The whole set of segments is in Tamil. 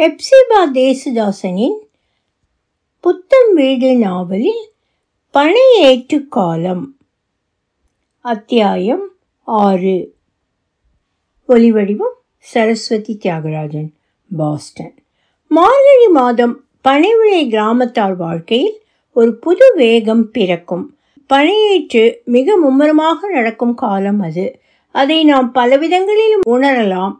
ஹெப்சிபா தேசுதாசனின் புத்தம் வீடு நாவலில் பனை ஏற்றுக்காலம், அத்தியாயம் 6. ஒலிவடிவம் சரஸ்வதி தியாகராஜன், பாஸ்டன். மார்கழி மாதம் பனைவிளை கிராமத்தார் வாழ்க்கையில் ஒரு புது வேகம் பிறக்கும். பனையேற்று மிக மும்முரமாக நடக்கும் காலம் அது. அதை நாம் பலவிதங்களிலும் உணரலாம்.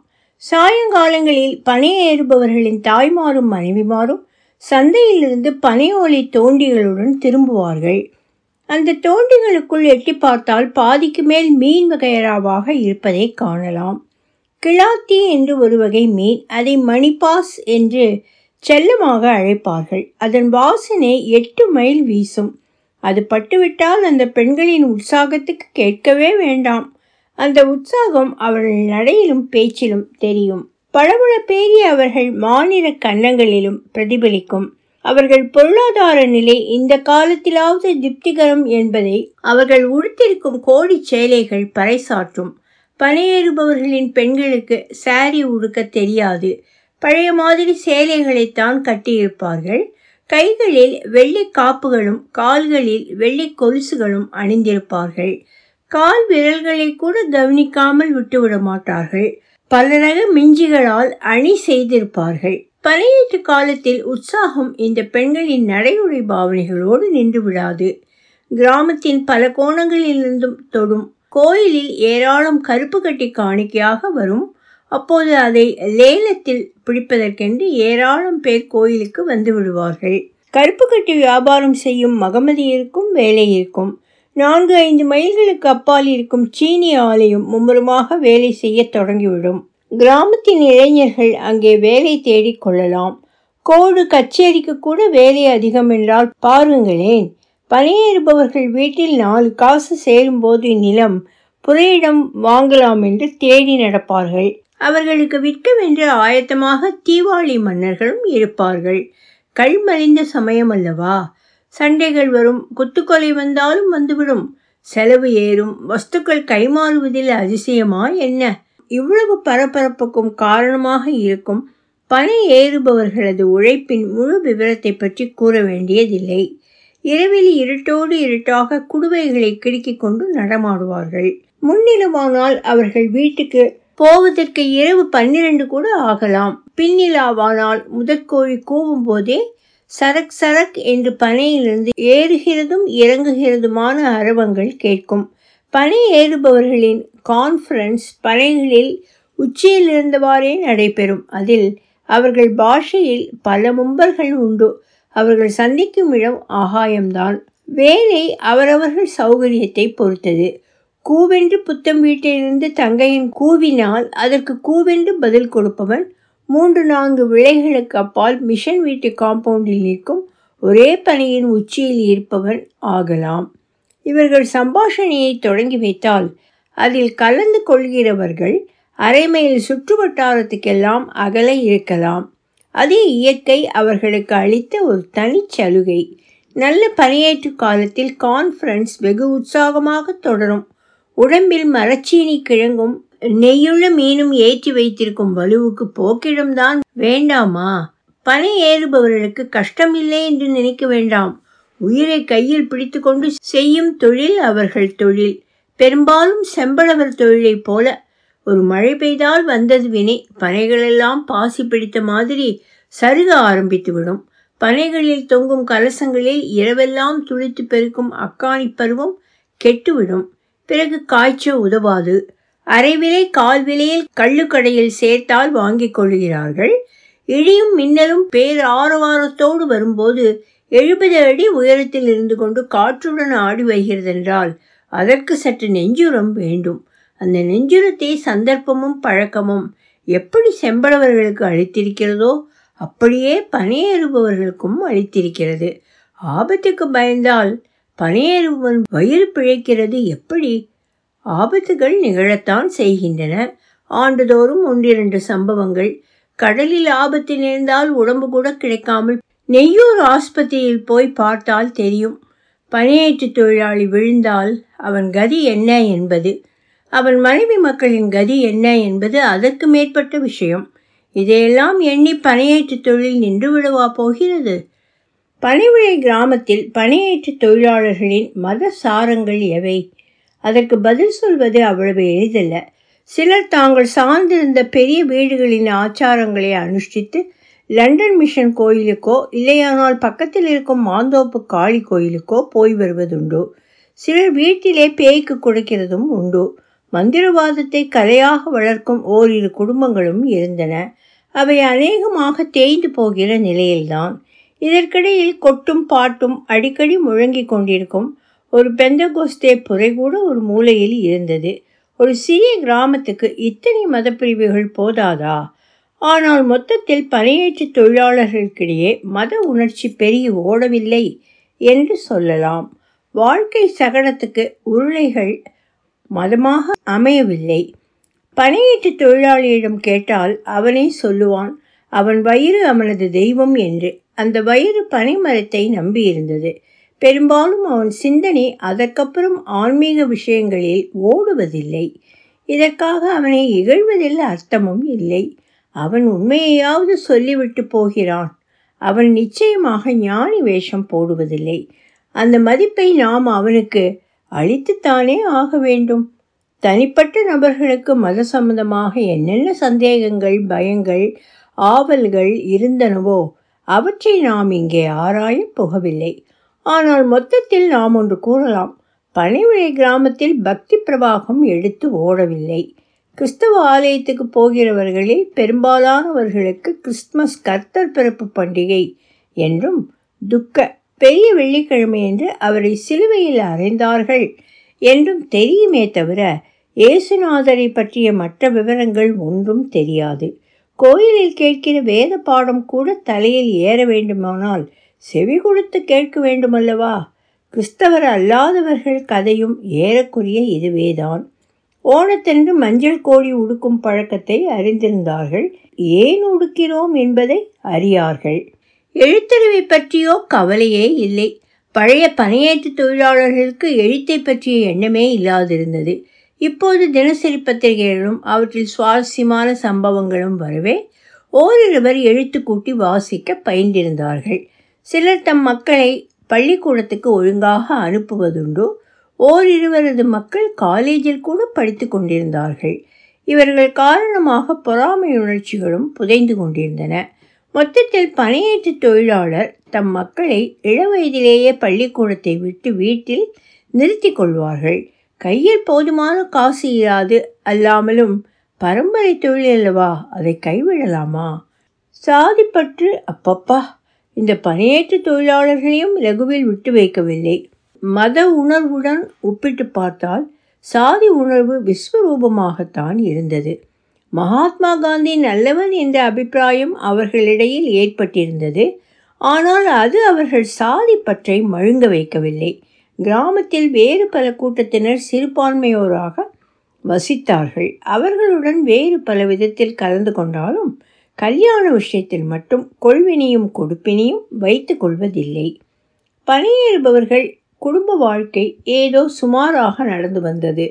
சாயங்காலங்களில் பனையேறுபவர்களின் தாய்மாரும் மனைவிமாரும் சந்தையிலிருந்து பனையோலை தோண்டிகளுடன் திரும்புவார்கள். அந்த தோண்டிகளுக்குள் எட்டி பார்த்தால் பாதிக்கு மேல் மீன் வகையராவாக இருப்பதை காணலாம். கிளாத்தி என்று ஒரு வகை மீன், அதை மணிபாஸ் என்று செல்லமாக அழைப்பார்கள். அதன் வாசனை 8 மைல் வீசும். அது பட்டுவிட்டால் அந்த பெண்களின் உற்சாகத்துக்கு கேட்கவே வேண்டாம். அந்த உற்சாகம் அவர்கள் நடையிலும் பேச்சிலும் தெரியும். பழமுள பேரிய அவர்கள் மாநில கன்னங்களிலும் பிரதிபலிக்கும். அவர்கள் பொருளாதார நிலை இந்த காலத்திலாவது திருப்திகரம் என்பதை அவர்கள் உடுத்திருக்கும் கோடி சேலைகள் பறைசாற்றும். பனையேறுபவர்களின் பெண்களுக்கு சாரி உடுக்க தெரியாது. பழைய மாதிரி சேலைகளைத்தான் கட்டியிருப்பார்கள். கைகளில் வெள்ளி காப்புகளும் கால்களில் வெள்ளி கொலுசுகளும் அணிந்திருப்பார்கள். கால் விரல்களை கூட கவனிக்காமல் விட்டுவிட மாட்டார்கள். பல ரக மிஞ்சிகளால் அணி செய்திருப்பார்கள். பனையேற்று காலத்தில் உற்சாகம் இந்த பெண்களின் நடையுடை பாவனைகளோடு நின்று விடாது. கிராமத்தின் பல கோணங்களிலிருந்தும் தொடும். கோயிலில் ஏராளம் கருப்பு கட்டி காணிக்கையாக வரும். அப்போது அதை லேலத்தில் பிடிப்பதற்கென்று ஏராளம் பேர் கோயிலுக்கு வந்து விடுவார்கள். கருப்பு கட்டி வியாபாரம் செய்யும் மகமதி இருக்கும், வேலை இருக்கும். 4-5 மைல்களுக்கு அப்பால் இருக்கும் சீனி ஆலையும் மும்முரமாக வேலை செய்ய தொடங்கிவிடும். கிராமத்தின் இளைஞர்கள் அங்கே வேலை தேடி கொள்ளலாம். கோடு கச்சேரிக்கு கூட வேலை அதிகம் என்றால் பாருங்களேன். பணியேறுபவர்கள் வீட்டில் 4 காசு சேரும்போது நிலம் புறையிடம் வாங்கலாம் என்று தேடி நடப்பார்கள். அவர்களுக்கு விற்கவென்று ஆயத்தமாக தீவாளி மன்னர்களும் இருப்பார்கள். கல்மறிந்த சமயம் அல்லவா. சண்டைகள் வரும், குத்துக்கொலை வந்தாலும் வந்துவிடும், செலவு ஏறும், வஸ்துக்கள் கைமாறுவதில் அதிசயமா என்ன? இவ்வளவு பரபரப்புக்கும் காரணமாக இருக்கும் பனை ஏறுபவர்களது உழைப்பின் முழு விவரத்தை பற்றி கூற வேண்டியதில்லை. இரவில் இருட்டோடு இருட்டாக குடுவைகளை கிடுக்கிக் கொண்டு நடமாடுவார்கள். முன்னிலவானால் அவர்கள் வீட்டுக்கு போவதற்கு இரவு 12 கூட ஆகலாம். பின்னிலாவானால் முதற்கோழி கூவும் போதே சரக் சரக் என்று பனையிலிருந்து ஏறுகிறதும் இறங்குகிறதுமான அரவங்கள் கேட்கும். பனை ஏறுபவர்களின் கான்ஃபரன்ஸ் பனைகளில் உச்சியிலிருந்தவாறே நடைபெறும். அதில் அவர்கள் பாஷையில் பல மும்பர்கள் உண்டு. அவர்கள் சந்திக்கும் இடம் ஆகாயம்தான். வேலை அவரவர்கள் சௌகரியத்தை பொறுத்தது. கூவென்று புத்தம் வீட்டிலிருந்து தங்கையின் கூவினால் அதற்கு கூவென்று பதில் கொடுப்பவன் 3-4 விலைகளுக்கு அப்பால் மிஷன் வீட்டு காம்பவுண்டில் நிற்கும் ஒரே பனையின் உச்சியில் இருப்பவன் ஆகலாம். இவர்கள் சம்பாஷணையை தொடங்கி வைத்தால் அதில் கலந்து கொள்கிறவர்கள் அரைமையில் சுற்றுவட்டாரத்துக்கெல்லாம் அகல இருக்கலாம். அதே இயற்கை அவர்களுக்கு அளித்த ஒரு தனிச்சலுகை. நல்ல பனையேற்று காலத்தில் கான்ஃபரன்ஸ் வெகு உற்சாகமாக தொடரும். உடம்பில் மரச்சீனி கிழங்கும் நெய்யுள்ள மீனும் ஏற்றி வைத்திருக்கும் வலுவுக்கு போக்கிடம்தான் வேண்டாமா? பனை ஏறுபவர்களுக்கு கஷ்டம் இல்லை என்று நினைக்க வேண்டாம். உயிரை கையில் பிடித்து கொண்டு செய்யும் தொழில் அவர்கள் தொழில். பெரும்பாலும் செம்பளவர் தொழிலை போல. ஒரு மழை பெய்தால் வந்தது வினை. பனைகளெல்லாம் பாசி பிடித்த மாதிரி சருக ஆரம்பித்துவிடும். பனைகளில் தொங்கும் கலசங்களில் இரவெல்லாம் துளித்து பெருக்கும் அக்காணி பருவம் கெட்டுவிடும். பிறகு காய்ச்ச உதவாது. அரை விலை கால் விலையில் கள்ளுக்கடையில் சேர்த்தால் வாங்கிக் கொள்கிறார்கள். இடியும் மின்னலும் பேர் ஆரவாரத்தோடு வரும்போது 70 அடி உயரத்தில் இருந்து கொண்டு காற்றுடன் ஆடி வருகிறதென்றால் அதற்கு சற்று நெஞ்சுரம் வேண்டும். அந்த நெஞ்சுரத்தை சந்தர்ப்பமும் பழக்கமும் எப்படி செம்பளவர்களுக்கு அளித்திருக்கிறதோ அப்படியே பனையேறுபவர்களுக்கும் அளித்திருக்கிறது. ஆபத்துக்கு பயந்தால் பனையேறுபவன் வயிறு பிழைக்கிறது எப்படி? ஆபத்துகள் நிகழத்தான் செய்கின்றன. ஆண்டுதோறும் 1-2 சம்பவங்கள். கடலில் ஆபத்து நேர்ந்தால் உடம்பு கூட கிடைக்காமல் நெய்யூர் ஆஸ்பத்திரியில் போய் பார்த்தால் தெரியும். பனையேற்று தொழிலாளி விழுந்தால் அவன் கதி என்ன என்பது, அவன் மனைவி மக்களின் கதி என்ன என்பது அதற்கு மேற்பட்ட விஷயம். இதையெல்லாம் எண்ணி பனையேற்று தொழில் நின்று விடவா போகிறது? பனைவிழை கிராமத்தில் பனையேற்று தொழிலாளர்களின் மத சாரங்கள் எவை? அதற்கு பதில் சொல்வது அவ்வளவு எளிதல்ல. சிலர் தாங்கள் சார்ந்திருந்த பெரிய வீடுகளின் ஆச்சாரங்களை அனுஷ்டித்து லண்டன் மிஷன் கோயிலுக்கோ இல்லையானால் பக்கத்தில் இருக்கும் மாந்தோப்பு காளி கோயிலுக்கோ போய் வருவதுண்டு. சிலர் வீட்டிலே பேய்க்கு கொடுக்கிறதும் உண்டு. மந்திரவாதத்தை கலையாக வளர்க்கும் ஓரிரு குடும்பங்களும் இருந்தன. அவை அநேகமாக தேய்ந்து போகிற நிலையில்தான். இதற்கிடையில் கொட்டும் பாட்டும் அடிக்கடி முழங்கி கொண்டிருக்கும் ஒரு பெந்தகோஸ்தே புரை கூட ஒரு மூலையில் இருந்தது. ஒரு சிறிய கிராமத்துக்கு இத்தனை மதப்பிரிவுகள் போதாதா? ஆனால் மொத்தத்தில் பணியேற்று தொழிலாளர்களுக்கிடையே மத உணர்ச்சி பெருகி ஓடவில்லை என்று சொல்லலாம். வாழ்க்கை சகனத்துக்கு உருளைகள் மதமாக அமையவில்லை. பணியேற்று தொழிலாளியிடம் கேட்டால் அவனே சொல்லுவான், அவன் வயிறு அவனது தெய்வம் என்று. அந்த வயிறு பனைமரத்தை நம்பியிருந்தது. பெரும்பாலும் அவன் சிந்தனை அதற்கப்புறம் ஆன்மீக விஷயங்களில் ஓடுவதில்லை. இதற்காக அவனை இகழ்வதில் அர்த்தமும் இல்லை. அவன் உண்மையாவது சொல்லிவிட்டு போகிறான். அவன் நிச்சயமாக ஞானி வேஷம் போடுவதில்லை. அந்த மதிப்பை நாம் அவனுக்கு அளித்துத்தானே ஆக வேண்டும். தனிப்பட்ட நபர்களுக்கு மத சம்பந்தமாக என்னென்ன சந்தேகங்கள், பயங்கள், ஆவல்கள் இருந்தனவோ அவற்றை நாம் இங்கே ஆராய போகவில்லை. ஆனால் மொத்தத்தில் நாம் ஒன்று கூறலாம். பனைவிழை கிராமத்தில் பக்தி பிரவாகம் எடுத்து ஓடவில்லை. கிறிஸ்தவ ஆலயத்துக்கு போகிறவர்களில் பெரும்பாலானவர்களுக்கு கிறிஸ்துமஸ் கர்த்தர் பிறப்பு பண்டிகை என்றும் துக்க பெரிய வெள்ளிக்கிழமை என்று அவரை சிலுவையில் அறைந்தார்கள் என்றும் தெரியுமே தவிர இயேசுநாதரை பற்றிய மற்ற விவரங்கள் ஒன்றும் தெரியாது. கோயிலில் கேட்கிற வேத பாடம் கூட தலையில் ஏற வேண்டுமானால் செவி கொடுத்து கேட்க வேண்டுமல்லவா? கிறிஸ்தவர் அல்லாதவர்கள் கதையும் ஏறக்குரிய இதுவேதான். ஓணத்தன்று மஞ்சள் கோழி உடுக்கும் பழக்கத்தை அறிந்திருந்தார்கள். ஏன் உடுக்கிறோம் என்பதை அறியார்கள். எழுத்தறிவை பற்றியோ கவலையே இல்லை. பழைய பனையேற்று தொழிலாளர்களுக்கு எழுத்தை பற்றிய எண்ணமே இல்லாதிருந்தது. இப்போது தினசரி பத்திரிகைகளும் அவற்றில் சுவாரஸ்யமான சம்பவங்களும் வரவே ஓரிருவர் எழுத்து கூட்டி வாசிக்க பயின்றிருந்தார்கள். சிலர் தம் மக்களை பள்ளிக்கூடத்துக்கு ஒழுங்காக அனுப்புவதுண்டு. ஓரிருவரது மக்கள் காலேஜில் கூட படித்து கொண்டிருந்தார்கள். இவர்கள் காரணமாக பொறாமையுணர்ச்சிகளும் புதைந்து கொண்டிருந்தன. மொத்தத்தில் பனையேற்று தொழிலாளர் தம் மக்களை இளவயதிலேயே பள்ளிக்கூடத்தை விட்டு வீட்டில் நிறுத்தி கொள்வார்கள். கையில் போதுமான காசு இராது அல்லாமலும் பரம்பரை தொழில் அல்லவா, அதை கைவிடலாமா? சாதிப்பற்று அப்பப்பா இந்த பனையேற்று தொழிலாளர்களையும் ரகுவில் விட்டு வைக்கவில்லை. மத உணர்வுடன் ஒப்பிட்டு பார்த்தால் சாதி உணர்வு விஸ்வரூபமாகத்தான் இருந்தது. மகாத்மா காந்தி நல்லவன் என்ற அபிப்பிராயம் அவர்களிடையில் ஏற்பட்டிருந்தது. ஆனால் அது அவர்கள் சாதி பற்றை மழுங்க வைக்கவில்லை. கிராமத்தில் வேறு பல கூட்டத்தினர் சிறுபான்மையோராக வசித்தார்கள். அவர்களுடன் வேறு பல விதத்தில் கலந்து கொண்டாலும் கல்யாண விஷயத்தில் மட்டும் கொள்வினியும் கொடுப்பினியும் வைத்து கொள்வதில்லை. பணியேறுபவர்கள் குடும்ப வாழ்க்கை ஏதோ சுமாராக நடந்து வந்தது.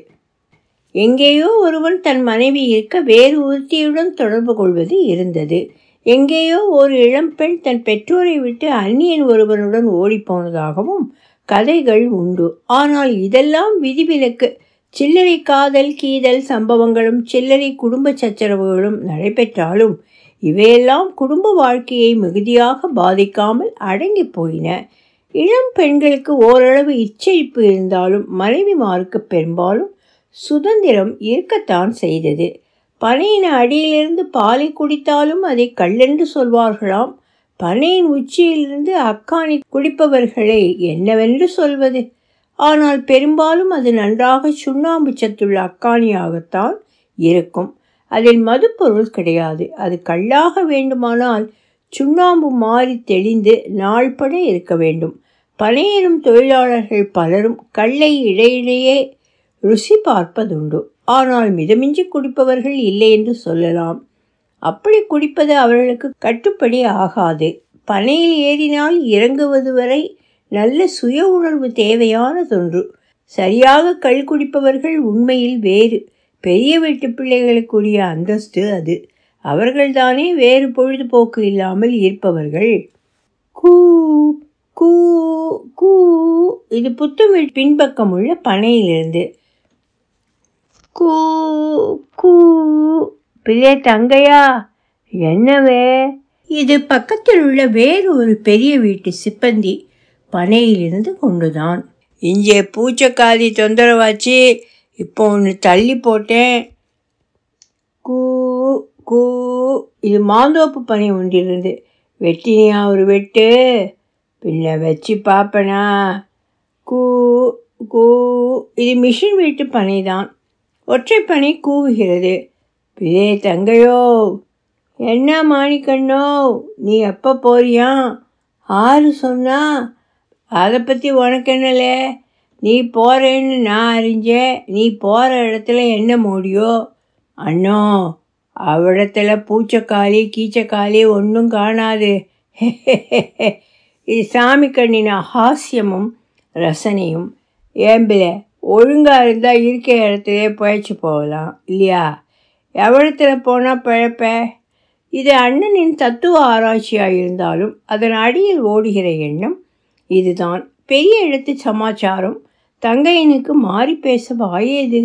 எங்கேயோ ஒருவன் தன் மனைவி இருக்க வேறு ஒருத்தியுடன் தொடர்பு கொள்வது இருந்தது. எங்கேயோ ஒரு இளம்பெண் தன் பெற்றோரை விட்டு அந்நியன் ஒருவனுடன் ஓடிப்போனதாகவும் கதைகள் உண்டு. ஆனால் இதெல்லாம் விதிவிலக்கு. சில்லறை காதல் கீதல் சம்பவங்களும் சில்லறை குடும்ப சச்சரவுகளும் நடைபெற்றாலும் இவையெல்லாம் குடும்ப வாழ்க்கையை மிகுதியாக பாதிக்காமல் அடங்கி போயின. இளம் பெண்களுக்கு ஓரளவு இச்சைப்பு இருந்தாலும் மனைவிமாருக்கு பெரும்பாலும் சுதந்திரம் இருக்கத்தான் செய்தது. பனையின் அடியிலிருந்து பாலை குடித்தாலும் அதை கல்லென்று சொல்வார்களாம். பனையின் உச்சியிலிருந்து அக்காணி குடிப்பவர்களை என்னவென்று சொல்வது? ஆனால் பெரும்பாலும் அது நன்றாக சுண்ணாம்பு சத்துள்ள அக்காணியாகத்தான் இருக்கும். அதில் மதுப்பொருள் கிடையாது. அது கல்லாக வேண்டுமானால் சுண்ணாம்பு மாறி தெளிந்து நாள்பட இருக்க வேண்டும். பனையேறும் தொழிலாளர்கள் பலரும் கல்லை இடையிடையே ருசி பார்ப்பதுண்டு. ஆனால் மிதமிஞ்சி குடிப்பவர்கள் இல்லை என்று சொல்லலாம். அப்படி குடிப்பது அவர்களுக்கு கட்டுப்படி ஆகாது. பனையில் ஏறினால் இறங்குவது வரை நல்ல சுய உணர்வு தேவையானதொன்று. சரியாக கள் குடிப்பவர்கள் உண்மையில் வேறு பெரிய வீட்டு பிள்ளைகளுக்குரிய அந்தஸ்து அது. அவர்கள்தானே வேறு பொழுதுபோக்கு இல்லாமல் இருப்பவர்கள். கூ கூ கூ. இது புத்தமிழ் பின்பக்கம் உள்ள பனையிலிருந்து. கூ கூ. பிள்ளை தங்கையா என்னவே இது? பக்கத்தில் உள்ள வேறு ஒரு பெரிய வீட்டு சிப்பந்தி பனையிலிருந்து கொண்டுதான். இங்கே பூச்சக்காதி தொந்தரவாச்சு, இப்போ ஒன்று தள்ளி போட்டேன். கூ கூ. இது மாந்தோப்பு பனை ஒன்றிலிருந்து. வெட்டினியா ஒரு வெட்டு? பின்ன வச்சு பார்ப்பனா. கூ கூ. இது மிஷின் வீட்டு பனை தான். ஒற்றை பனை கூவுகிறது. பிதே தங்கையோ என்ன மாணிக்கண்ணோ, நீ எப்போ போறியா? ஆறு சொன்னா அதை பற்றி உனக்கு என்னலே? நீ போகிறேன்னு நான் அறிஞ்சேன். நீ போகிற இடத்துல என்ன மூடியோ? அண்ணோ அவ்விடத்துல பூச்சக்காளி கீச்சக்காளி ஒன்றும் காணாது. இது சாமி கண்ணின ஹாஸ்யமும் ரசனையும். ஏம்பில ஒழுங்காக இருந்தால் இருக்கிற இடத்துல பிழைச்சி போகலாம் இல்லையா? எவ்விடத்துல போனால் பிழைப்ப? இது அண்ணனின் தத்துவ ஆராய்ச்சியாக இருந்தாலும் அதன் அடியில் ஓடுகிற எண்ணம் இதுதான். பெரிய இடத்து சமாச்சாரம் தங்கையனுக்கு மாறி பேச வாயேது.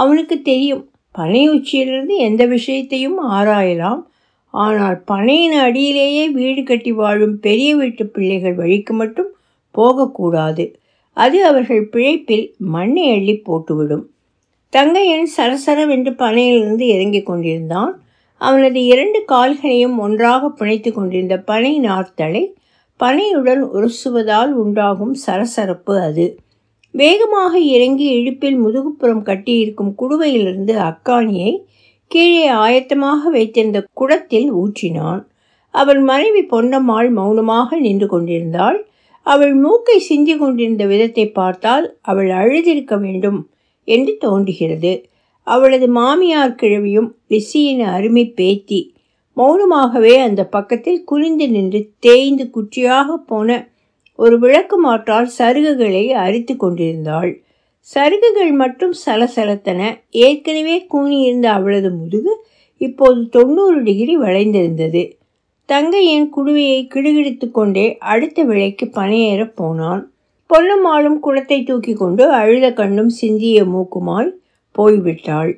அவனுக்கு தெரியும் பனை உச்சியிலிருந்து எந்த விஷயத்தையும் ஆராயலாம். ஆனால் பனையின் அடியிலேயே வீடு கட்டி வாழும் பெரிய வீட்டு பிள்ளைகள் வழிக்கு மட்டும் போகக்கூடாது. அது அவர்கள் பிழைப்பில் மண்ணை அள்ளி போட்டுவிடும். தங்கையன் சரசரவென்று பனையிலிருந்து இறங்கி கொண்டிருந்தான். அவனது இரண்டு கால்களையும் ஒன்றாக பிணைத்து கொண்டிருந்த பனை நார்த்தலை பனையுடன் உரசுவதால் உண்டாகும் சரசரப்பு அது. வேகமாக இறங்கி இடுப்பில் முதுகுப்புறம் கட்டியிருக்கும் குடுவையிலிருந்து அக்காணியை கீழே ஆயத்தமாக வைத்திருந்த குடத்தில் ஊற்றினான். அவள் மனைவி பொன்னம்மாள் மௌனமாக நின்று கொண்டிருந்தாள். அவள் மூக்கை சிந்தி கொண்டிருந்த விதத்தை பார்த்தால் அவள் அழுதிருக்க வேண்டும் என்று தோன்றுகிறது. அவளது மாமியார் கிழவியும் லிசியின் அருமை பேத்தி மௌனமாகவே அந்த பக்கத்தில் குனிந்து நின்று தேய்ந்து குற்றியாக போன ஒரு விளக்கு மாற்றால் சருகுகளை அரித்து கொண்டிருந்தாள். சருகுகள் மட்டும் சலசலத்தன. ஏற்கனவே கூனியிருந்த அவளது முதுகு இப்போது 90 டிகிரி வளைந்திருந்தது. தங்கையின் குடுவையை கிடுகிடுத்து கொண்டே அடுத்த விலைக்கு பனையேறப் போனான். பொன்னம்மாளும் குளத்தை தூக்கி கொண்டு அழுத கண்ணும் சிந்திய மூக்குமாய் போய்விட்டாள்.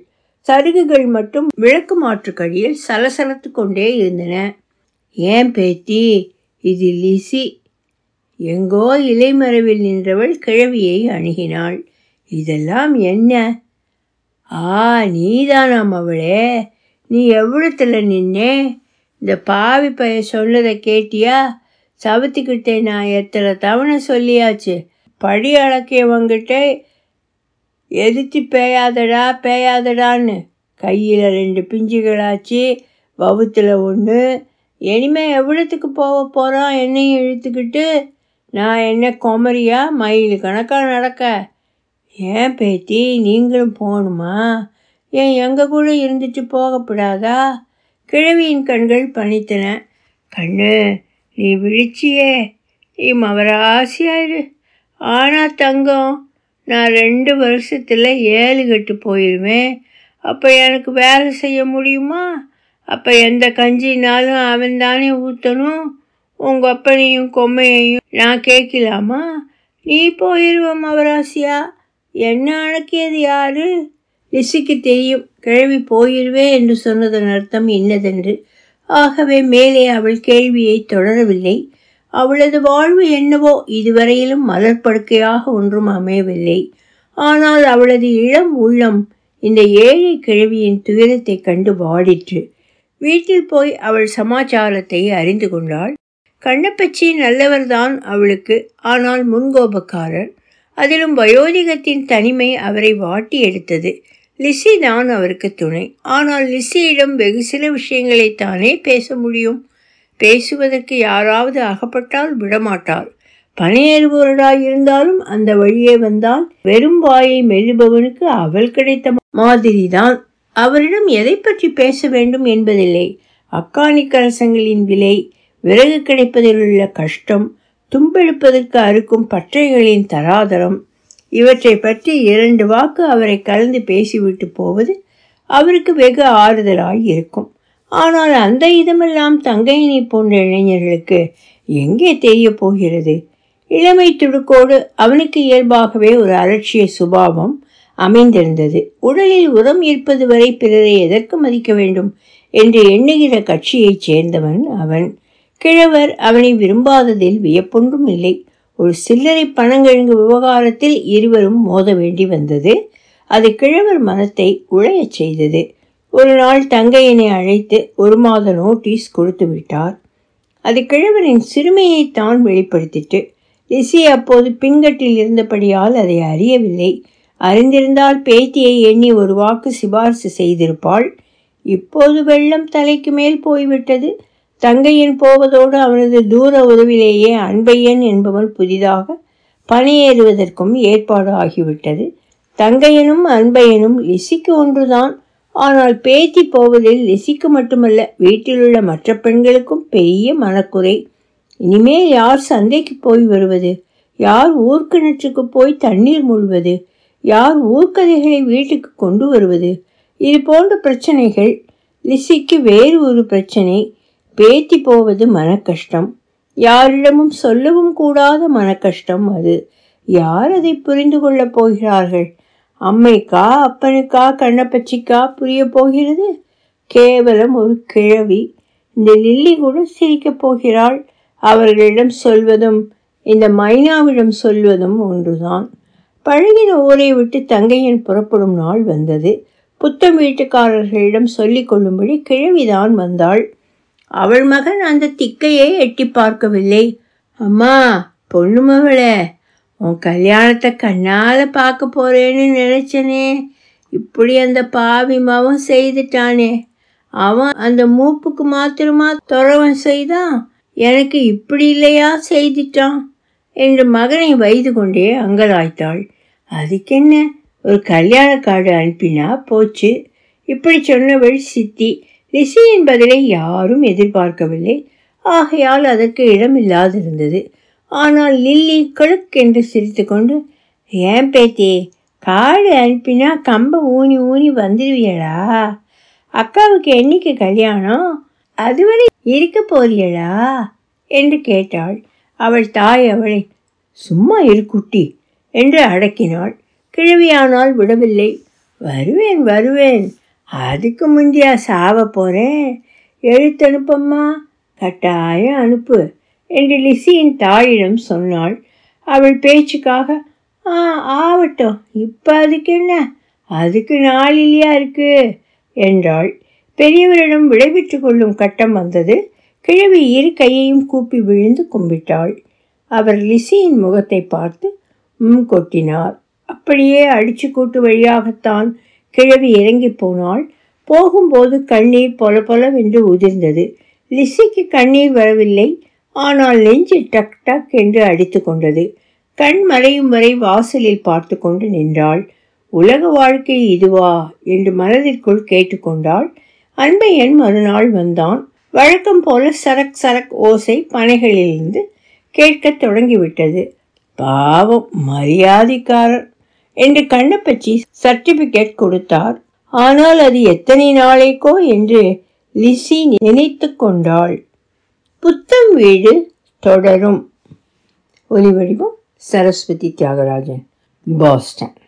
சருகுகள் மட்டும் விளக்கு மாற்றுக்கடியில் சலசலத்து கொண்டே இருந்தன. ஏன் பேத்தி? இது லிசி. எங்கோ இலைமரவில் நின்றவள் கிழவியை அணுகினாள். இதெல்லாம் என்ன? ஆ, நீதானாம் அவளே. நீ எவ்வளத்துல நின்னே? இந்த பாவி பைய சொன்னதை கேட்டியா? சவத்துக்கிட்டே நான் எத்தனை தவணை சொல்லியாச்சு, படி அளக்கியவங்கிட்ட எதிர்த்து பேயாதடா பேயாதடான்னு. கையில் 2 பிஞ்சுகளாச்சு, வவுத்தில் 1. இனிமே எவ்வளத்துக்கு போக போகிறோம் என்னையும் இழுத்துக்கிட்டு? நான் என்ன குமரியா மயில் கணக்காக நடக்க? ஏன் பேத்தி நீங்களும் போகணுமா? ஏன் எங்கள் கூட இருந்துட்டு போகப்படாதா? கிழவியின் கண்கள் பணித்தன. கண்ணு நீ விழிச்சியே, நீ மவராசியாயிரு. ஆனால் தங்கம் நான் 2 வருஷத்தில் 7 கட்டு போயிடுவேன். அப்போ எனக்கு வேலை செய்ய முடியுமா? அப்போ எந்த கஞ்சினாலும் அவன் தானே ஊற்றணும். உங்கள் அப்பனையும் கொம்மையையும் நான் கேட்கலாமா? நீ போயிடுவோம் மவராசியா. என்ன அணக்கியது யாரு? லிசிக்கு தெரியும் கிழவி போயிடுவே என்று சொன்னதன் அர்த்தம் இன்னதென்று. ஆகவே மேலே அவள் கேள்வியை தொடரவில்லை. அவளது வாழ்வு என்னவோ இதுவரையிலும் மலர்படுக்கையாக ஒன்றும் அமையவில்லை. ஆனால் அவளது இளம் உள்ளம் இந்த ஏழை கிழவியின் துயரத்தை கண்டு வாடிற்று. வீட்டில் போய் அவள் சமாச்சாரத்தை அறிந்து கொண்டாள். கண்ணப்பச்சி நல்லவர்தான் அவளுக்கு, ஆனால் முன்கோபக்காரர். அதிலும் வயோதிகத்தின் தனிமை அவரை வாட்டி எடுத்தது. லிசி தான் அவருக்கு துணை. ஆனால் லிசியிடம் வெகு சில விஷயங்களைத்தானே பேச முடியும். பேசுவதற்கு யாராவது அகப்பட்டால் விடமாட்டாள். பனையேறுபவராய் இருந்தாலும் அந்த வழியே வந்தால் வெறும் வாயை மெல்லுபவனுக்கு அவள் கிடைத்த மாதிரிதான். அவரிடம் எதை பற்றி பேச வேண்டும் என்பதில்லை. அக்காணி கலசங்களின் விலை, விறகு கிடைப்பதில் உள்ள கஷ்டம், தும்பெடுப்பதற்கு அறுக்கும் பற்றைகளின் தராதரம், இவற்றை பற்றி 2 வாக்கு அவரை கலந்து பேசிவிட்டு போவது அவருக்கு வெகு ஆறுதலாய் இருக்கும். ஆனால் அந்த இதமெல்லாம் தங்கையினை போன்ற இளைஞர்களுக்கு எங்கே தெரிய போகிறது? இளமை துடுக்கோடு அவனுக்கு இயல்பாகவே ஒரு அலட்சிய சுபாவம் அமைந்திருந்தது. உடலில் உரம் இருப்பது வரை பிறரை எதற்கு மதிக்க வேண்டும் என்று எண்ணுகிற கட்சியைச் சேர்ந்தவன் அவன். கிழவர் அவனை விரும்பாததில் வியப்பொன்றும் இல்லை. ஒரு சில்லறை பணங்கிழங்கு விவகாரத்தில் இருவரும் மோத வேண்டி வந்தது. அது கிழவர் மனத்தை உழையச் செய்தது. ஒரு நாள் தங்கையினை அழைத்து 1 மாத நோட்டீஸ் கொடுத்து விட்டார். அது கிழவரின் சிறுமையை தான் வெளிப்படுத்திட்டு. லிசி அப்போது பின்கட்டில் இருந்தபடியால் அதை அறியவில்லை. அறிந்திருந்தால் பேத்தியை எண்ணி ஒரு வாக்கு சிபாரிசு செய்திருப்பாள். இப்போது வெள்ளம் தலைக்கு மேல் போய்விட்டது. தங்கையின் போவதோடு அவனது தூர உறவிலேயே அன்பையன் என்பவன் புதிதாக பணியேறுவதற்கும் ஏற்பாடு ஆகிவிட்டது. தங்கையனும் அன்பையனும் லிசிக்கு ஒன்றுதான். ஆனால் பேத்தி போவதில் லிசிக்கு மட்டுமல்ல, வீட்டிலுள்ள மற்ற பெண்களுக்கும் பெரிய மனக்குறை. இனிமேல் யார் சந்தைக்கு போய் வருவது? யார் ஊர்கிணற்றுக்கு போய் தண்ணீர் மூழ்வது? யார் ஊர்கதைகளை வீட்டுக்கு கொண்டு வருவது? இது போன்ற பிரச்சனைகள். லிசிக்கு வேறு ஒரு பிரச்சனை, பேத்தி போவது மன கஷ்டம். யாரிடமும் சொல்லவும் கூடாத மன கஷ்டம் அது. யார் அதை புரிந்து கொள்ளப் போகிறார்கள்? அம்மைக்கா அப்பனுக்கா கண்ணப்பச்சிக்கா புரிய போகிறது? கேவலம் ஒரு கிழவி. இந்த லில்லி கூட சிரிக்கப் போகிறாள். அவர்களிடம் சொல்வதும் இந்த மைனாவிடம் சொல்வதும் ஒன்றுதான். பழகின ஊரை விட்டு தங்கையன் புறப்படும் நாள் வந்தது. புத்தம் வீட்டுக்காரர்களிடம் சொல்லி கொள்ளும்படி கிழவிதான் வந்தாள். அவள் மகன் அந்த திக்கையே எட்டி பார்க்கவில்லை. அம்மா, பொண்ணு மகளே, உன் கல்யாணத்தை கண்ணால் பார்க்க போறேன்னு நினைச்சனே, இப்படி அந்த பாவி மவன் செய்துட்டானே. அவன் அந்த மூப்புக்கு மாத்திரமா துறவன் செய்தான், எனக்கு இப்படி இல்லையா செய்துட்டான் என்று மகனை வைத்து கொண்டே அங்கலாய்த்தாள். அதுக்கென்ன, ஒரு கல்யாண கார்டு அனுப்பினா போச்சு. இப்படி சொன்னவள் சித்தி. ரிஷியின் பதிலை யாரும் எதிர்பார்க்கவில்லை. ஆகையால் அதற்கு இடமில்லாதிருந்தது. ஆனால் லில்லி கழுக்கென்று சிரித்து கொண்டு, ஏன் பேத்தி, காடு அனுப்பினா கம்பை ஊனி ஊனி வந்துடுவியடா? அக்காவுக்கு என்னைக்கு கல்யாணம், அதுவரை இருக்க போறியடா என்று கேட்டாள். அவள் தாய் அவளை சும்மா இருக்குட்டி என்று அடக்கினாள். கிழவியானால் விடவில்லை. வருவேன் வருவேன், அதுக்கு முந்தியா சாவ போகிறேன், எழுத்து அனுப்பம்மா, கட்டாயம் அனுப்பு என்று லிசியின் தாயிடம் சொன்னாள். அவள் பேச்சுக்காக ஆவட்டும், இப்போ அதுக்கு என்ன, அதுக்கு நாள் இல்லையா இருக்கு என்றாள். பெரியவரிடம் விடைபெற்று கொள்ளும் கட்டம் வந்தது. கிழவி இரு கையையும் கூப்பி விழுந்து கும்பிட்டாள். அவர் லிசியின் முகத்தை பார்த்து கொட்டினார். அப்படியே அடிச்சு கூட்டு வழியாகத்தான் கிழவி இறங்கி போனாள். போகும்போது கண்ணீர் பொல பொலவென்று உதிர்ந்தது. லிசிக்கு கண்ணீர் வரவில்லை. ஆனால் நெஞ்சு டக் டக் என்று அடித்து கொண்டது. கண் மறையும் வரை வாசலில் பார்த்து கொண்டு நின்றாள். உலக வாழ்க்கை இதுவா என்று மனதிற்குள் கேட்டுக்கொண்டாள். அன்பையன் மறுநாள் வந்தான். வழக்கம் போல சரக் சரக் ஓசை பனைகளிலிருந்து கேட்கத் தொடங்கிவிட்டது. பாவம் மரியாதைக்காரர் என்று கண்ணப்பச்சி சர்டிபிகேட் கொடுத்தார். ஆனால் அது எத்தனை நாளைக்கோ என்று லிசி நினைத்து கொண்டாள். புத்தம் வீடு தொடரும். ஒலி வடிவம் சரஸ்வதி தியாகராஜன், பாஸ்டன்.